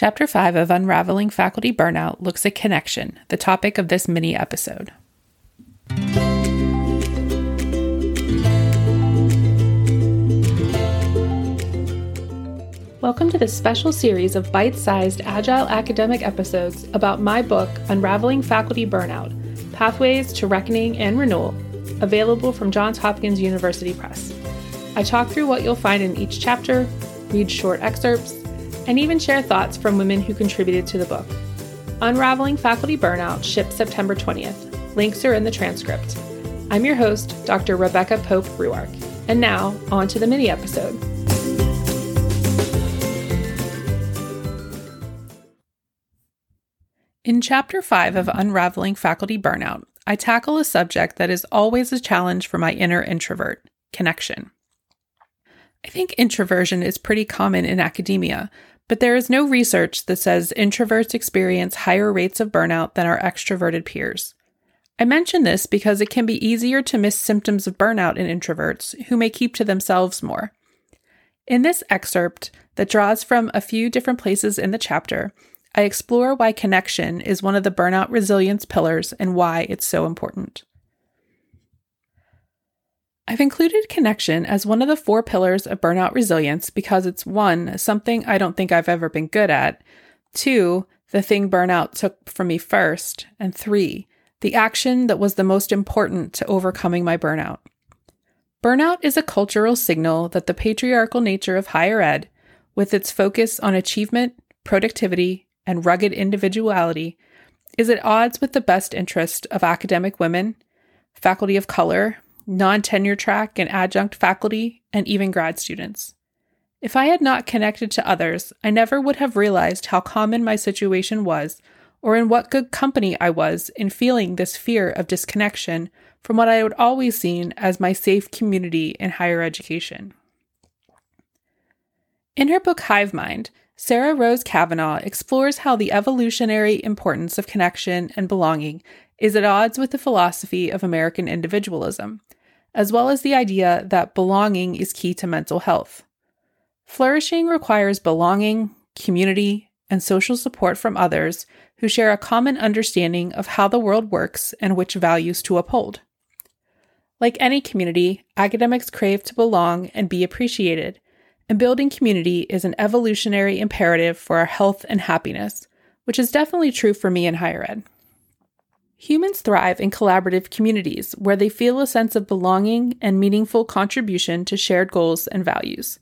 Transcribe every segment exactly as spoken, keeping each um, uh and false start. Chapter five of Unraveling Faculty Burnout looks at connection, the topic of this mini episode. Welcome to this special series of bite-sized Agile Academic episodes about my book, Unraveling Faculty Burnout: Pathways to Reckoning and Renewal, available from Johns Hopkins University Press. I talk through what you'll find in each chapter, read short excerpts, and even share thoughts from women who contributed to the book. Unraveling Faculty Burnout ships September twentieth. Links are in the transcript. I'm your host, Doctor Rebecca Pope-Ruark. And now, on to the mini-episode. In Chapter five of Unraveling Faculty Burnout, I tackle a subject that is always a challenge for my inner introvert, connection. I think introversion is pretty common in academia, but there is no research that says introverts experience higher rates of burnout than our extroverted peers. I mention this because it can be easier to miss symptoms of burnout in introverts, who may keep to themselves more. In this excerpt, that draws from a few different places in the chapter, I explore why connection is one of the burnout resilience pillars and why it's so important. I've included connection as one of the four pillars of burnout resilience because it's one, something I don't think I've ever been good at, two, the thing burnout took from me first, and three, the action that was the most important to overcoming my burnout. Burnout is a cultural signal that the patriarchal nature of higher ed, with its focus on achievement, productivity, and rugged individuality, is at odds with the best interest of academic women, faculty of color, non-tenure track and adjunct faculty, and even grad students. If I had not connected to others, I never would have realized how common my situation was, or in what good company I was in feeling this fear of disconnection from what I had always seen as my safe community in higher education. In her book Hive Mind, Sarah Rose Kavanaugh explores how the evolutionary importance of connection and belonging is at odds with the philosophy of American individualism, as well as the idea that belonging is key to mental health. Flourishing requires belonging, community, and social support from others who share a common understanding of how the world works and which values to uphold. Like any community, academics crave to belong and be appreciated, and building community is an evolutionary imperative for our health and happiness, which is definitely true for me in higher ed. Humans thrive in collaborative communities where they feel a sense of belonging and meaningful contribution to shared goals and values.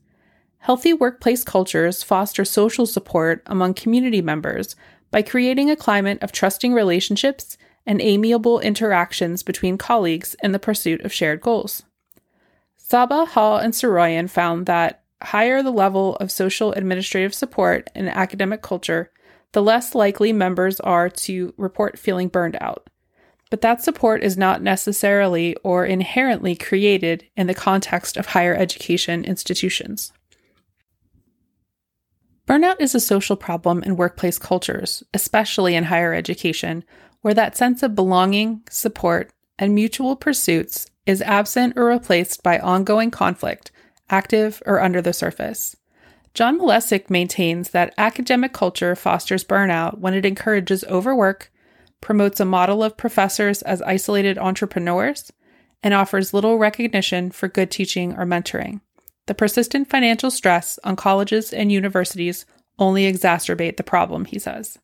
Healthy workplace cultures foster social support among community members by creating a climate of trusting relationships and amiable interactions between colleagues in the pursuit of shared goals. Saba, Hall, and Saroyan found that higher the level of social administrative support in academic culture, the less likely members are to report feeling burned out. But that support is not necessarily or inherently created in the context of higher education institutions. Burnout is a social problem in workplace cultures, especially in higher education, where that sense of belonging, support, and mutual pursuits is absent or replaced by ongoing conflict, active or under the surface. John Malesic maintains that academic culture fosters burnout when it encourages overwork, promotes a model of professors as isolated entrepreneurs, and offers little recognition for good teaching or mentoring. The persistent financial stress on colleges and universities only exacerbate the problem, he says.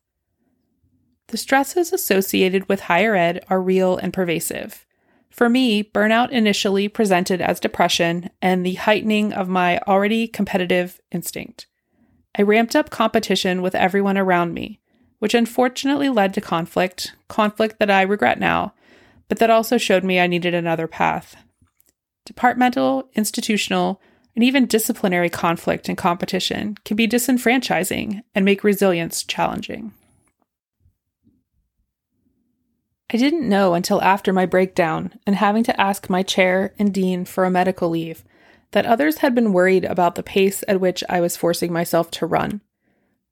The stresses associated with higher ed are real and pervasive. For me, burnout initially presented as depression and the heightening of my already competitive instinct. I ramped up competition with everyone around me, which unfortunately led to conflict, conflict that I regret now, but that also showed me I needed another path. Departmental, institutional, and even disciplinary conflict and competition can be disenfranchising and make resilience challenging. I didn't know until after my breakdown and having to ask my chair and dean for a medical leave that others had been worried about the pace at which I was forcing myself to run.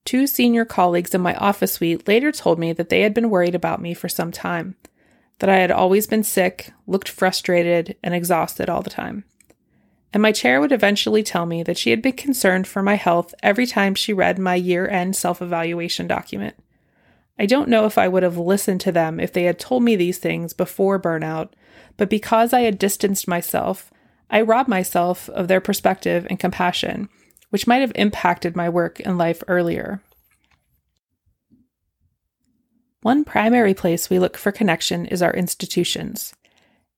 Two senior colleagues in my office suite later told me that they had been worried about me for some time, that I had always been sick, looked frustrated, and exhausted all the time. and my chair would eventually tell me that she had been concerned for my health every time she read my year-end self-evaluation document. I don't know if I would have listened to them if they had told me these things before burnout, but because I had distanced myself, I robbed myself of their perspective and compassion, which might have impacted my work and life earlier. One primary place we look for connection is our institutions.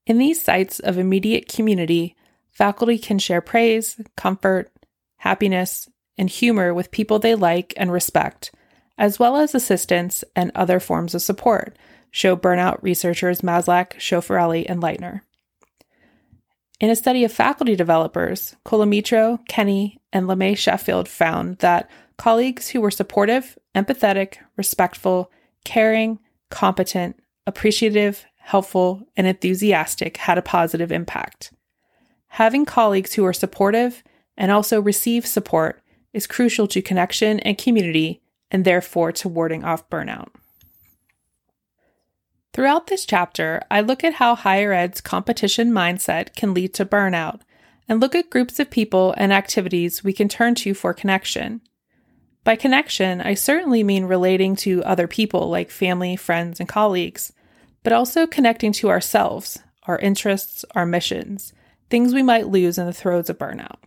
In these sites of immediate community, faculty can share praise, comfort, happiness, and humor with people they like and respect, as well as assistance and other forms of support, show burnout researchers Maslach, Schaufeli, and Leiter. In a study of faculty developers, Colometro, Kenny, and LeMay Sheffield found that colleagues who were supportive, empathetic, respectful, caring, competent, appreciative, helpful, and enthusiastic had a positive impact. Having colleagues who are supportive and also receive support is crucial to connection and community, and therefore to warding off burnout. Throughout this chapter, I look at how higher ed's competition mindset can lead to burnout, and look at groups of people and activities we can turn to for connection. By connection, I certainly mean relating to other people like family, friends, and colleagues, but also connecting to ourselves, our interests, our missions, things we might lose in the throes of burnout.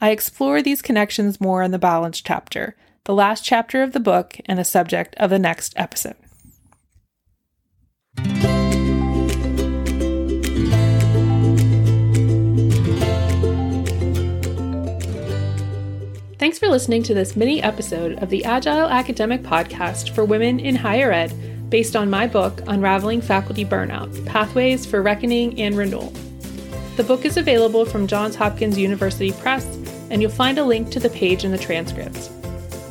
I explore these connections more in the balance chapter, the last chapter of the book and the subject of the next episode. Thanks for listening to this mini episode of the Agile Academic Podcast for Women in Higher Ed, based on my book, Unraveling Faculty Burnout: Pathways for Reckoning and Renewal. The book is available from Johns Hopkins University Press, and you'll find a link to the page in the transcripts.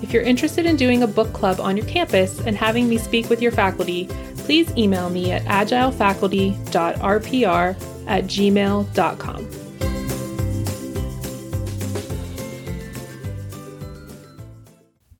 If you're interested in doing a book club on your campus and having me speak with your faculty, please email me at agilefaculty dot r p r at gmail dot com.